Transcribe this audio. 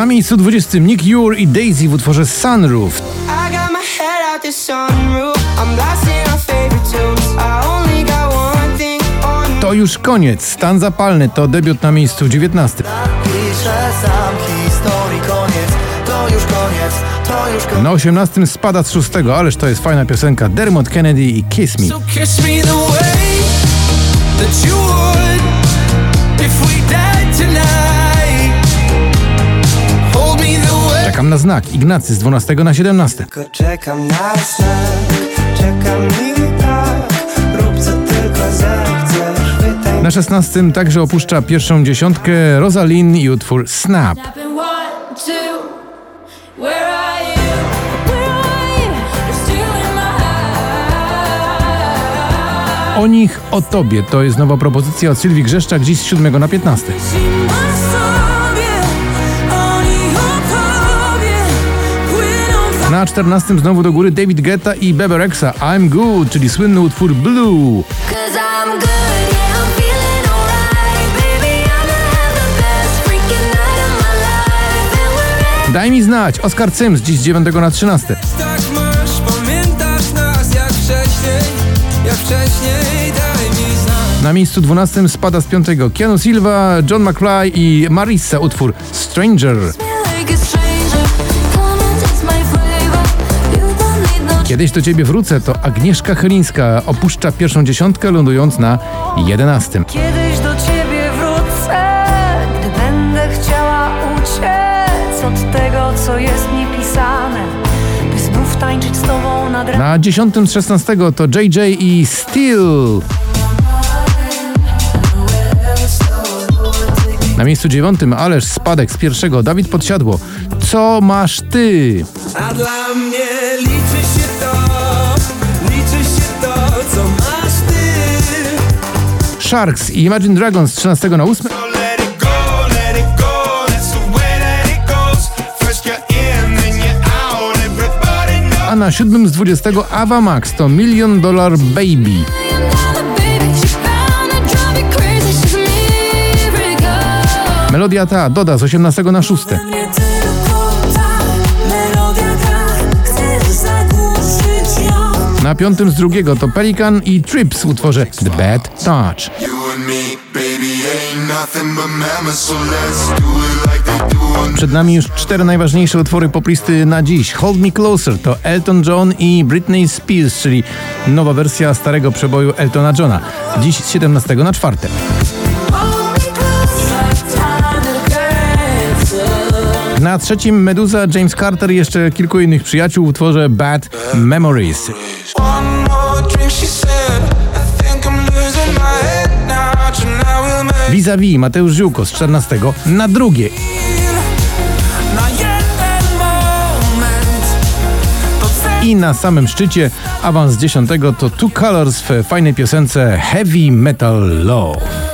Na miejscu 20 Nick Jur i Daisy w utworze Sunroof. To już koniec, stan zapalny to debiut na miejscu 19. Na 18 spada z 6, ależ to jest fajna piosenka, Dermot Kennedy i Kiss Me. Czekam na znak, Ignacy z 12 na 17. Czekam na znak, czekam i tak, rób co tylko zechcesz. Na 16 także opuszcza pierwszą dziesiątkę Rosaline i utwór Snap. O nich, o tobie to jest nowa propozycja od Sylwii Grzeszczak, dziś z 7 na 15. Na 14 znowu do góry David Guetta i Bebe Rexha, I'm Good, czyli słynny utwór Blue. Daj mi znać, Oskar Sims, dziś z 9 na 13. Na miejscu 12 spada z 5 Keanu Silva, John McFly i Marissa, utwór Stranger. Kiedyś do ciebie wrócę to Agnieszka Chylińska opuszcza pierwszą dziesiątkę, lądując na 11. Kiedyś do ciebie wrócę, gdy będę chciała uciec od tego, co jest mi pisane, by znów tańczyć z tobą nad ranem. Na 10 z 16 to JJ i Steel. Na miejscu 9, ależ spadek z 1, Dawid Podsiadło. Co masz ty? A dla mnie liczy się to, co masz ty. Sharks i Imagine Dragons 13 na 8. A na 7 z 20 Ava Max to Million Dollar Baby. Melodia ta, Doda z 18 na 6. Na 5 z 2 to Pelican i Trips w utworze The Bad Touch. Przed nami już 4 najważniejsze utwory poplisty na dziś. Hold Me Closer to Elton John i Britney Spears, czyli nowa wersja starego przeboju Eltona Johna. Dziś z 17 na 4. Na 3 Meduza, James Carter i jeszcze kilku innych przyjaciół w utworze Bad Memories. Vis-a-vis Mateusz Ziółko z 14 na 2. I na samym szczycie awans z 10 to Two Colors w fajnej piosence Heavy Metal Love.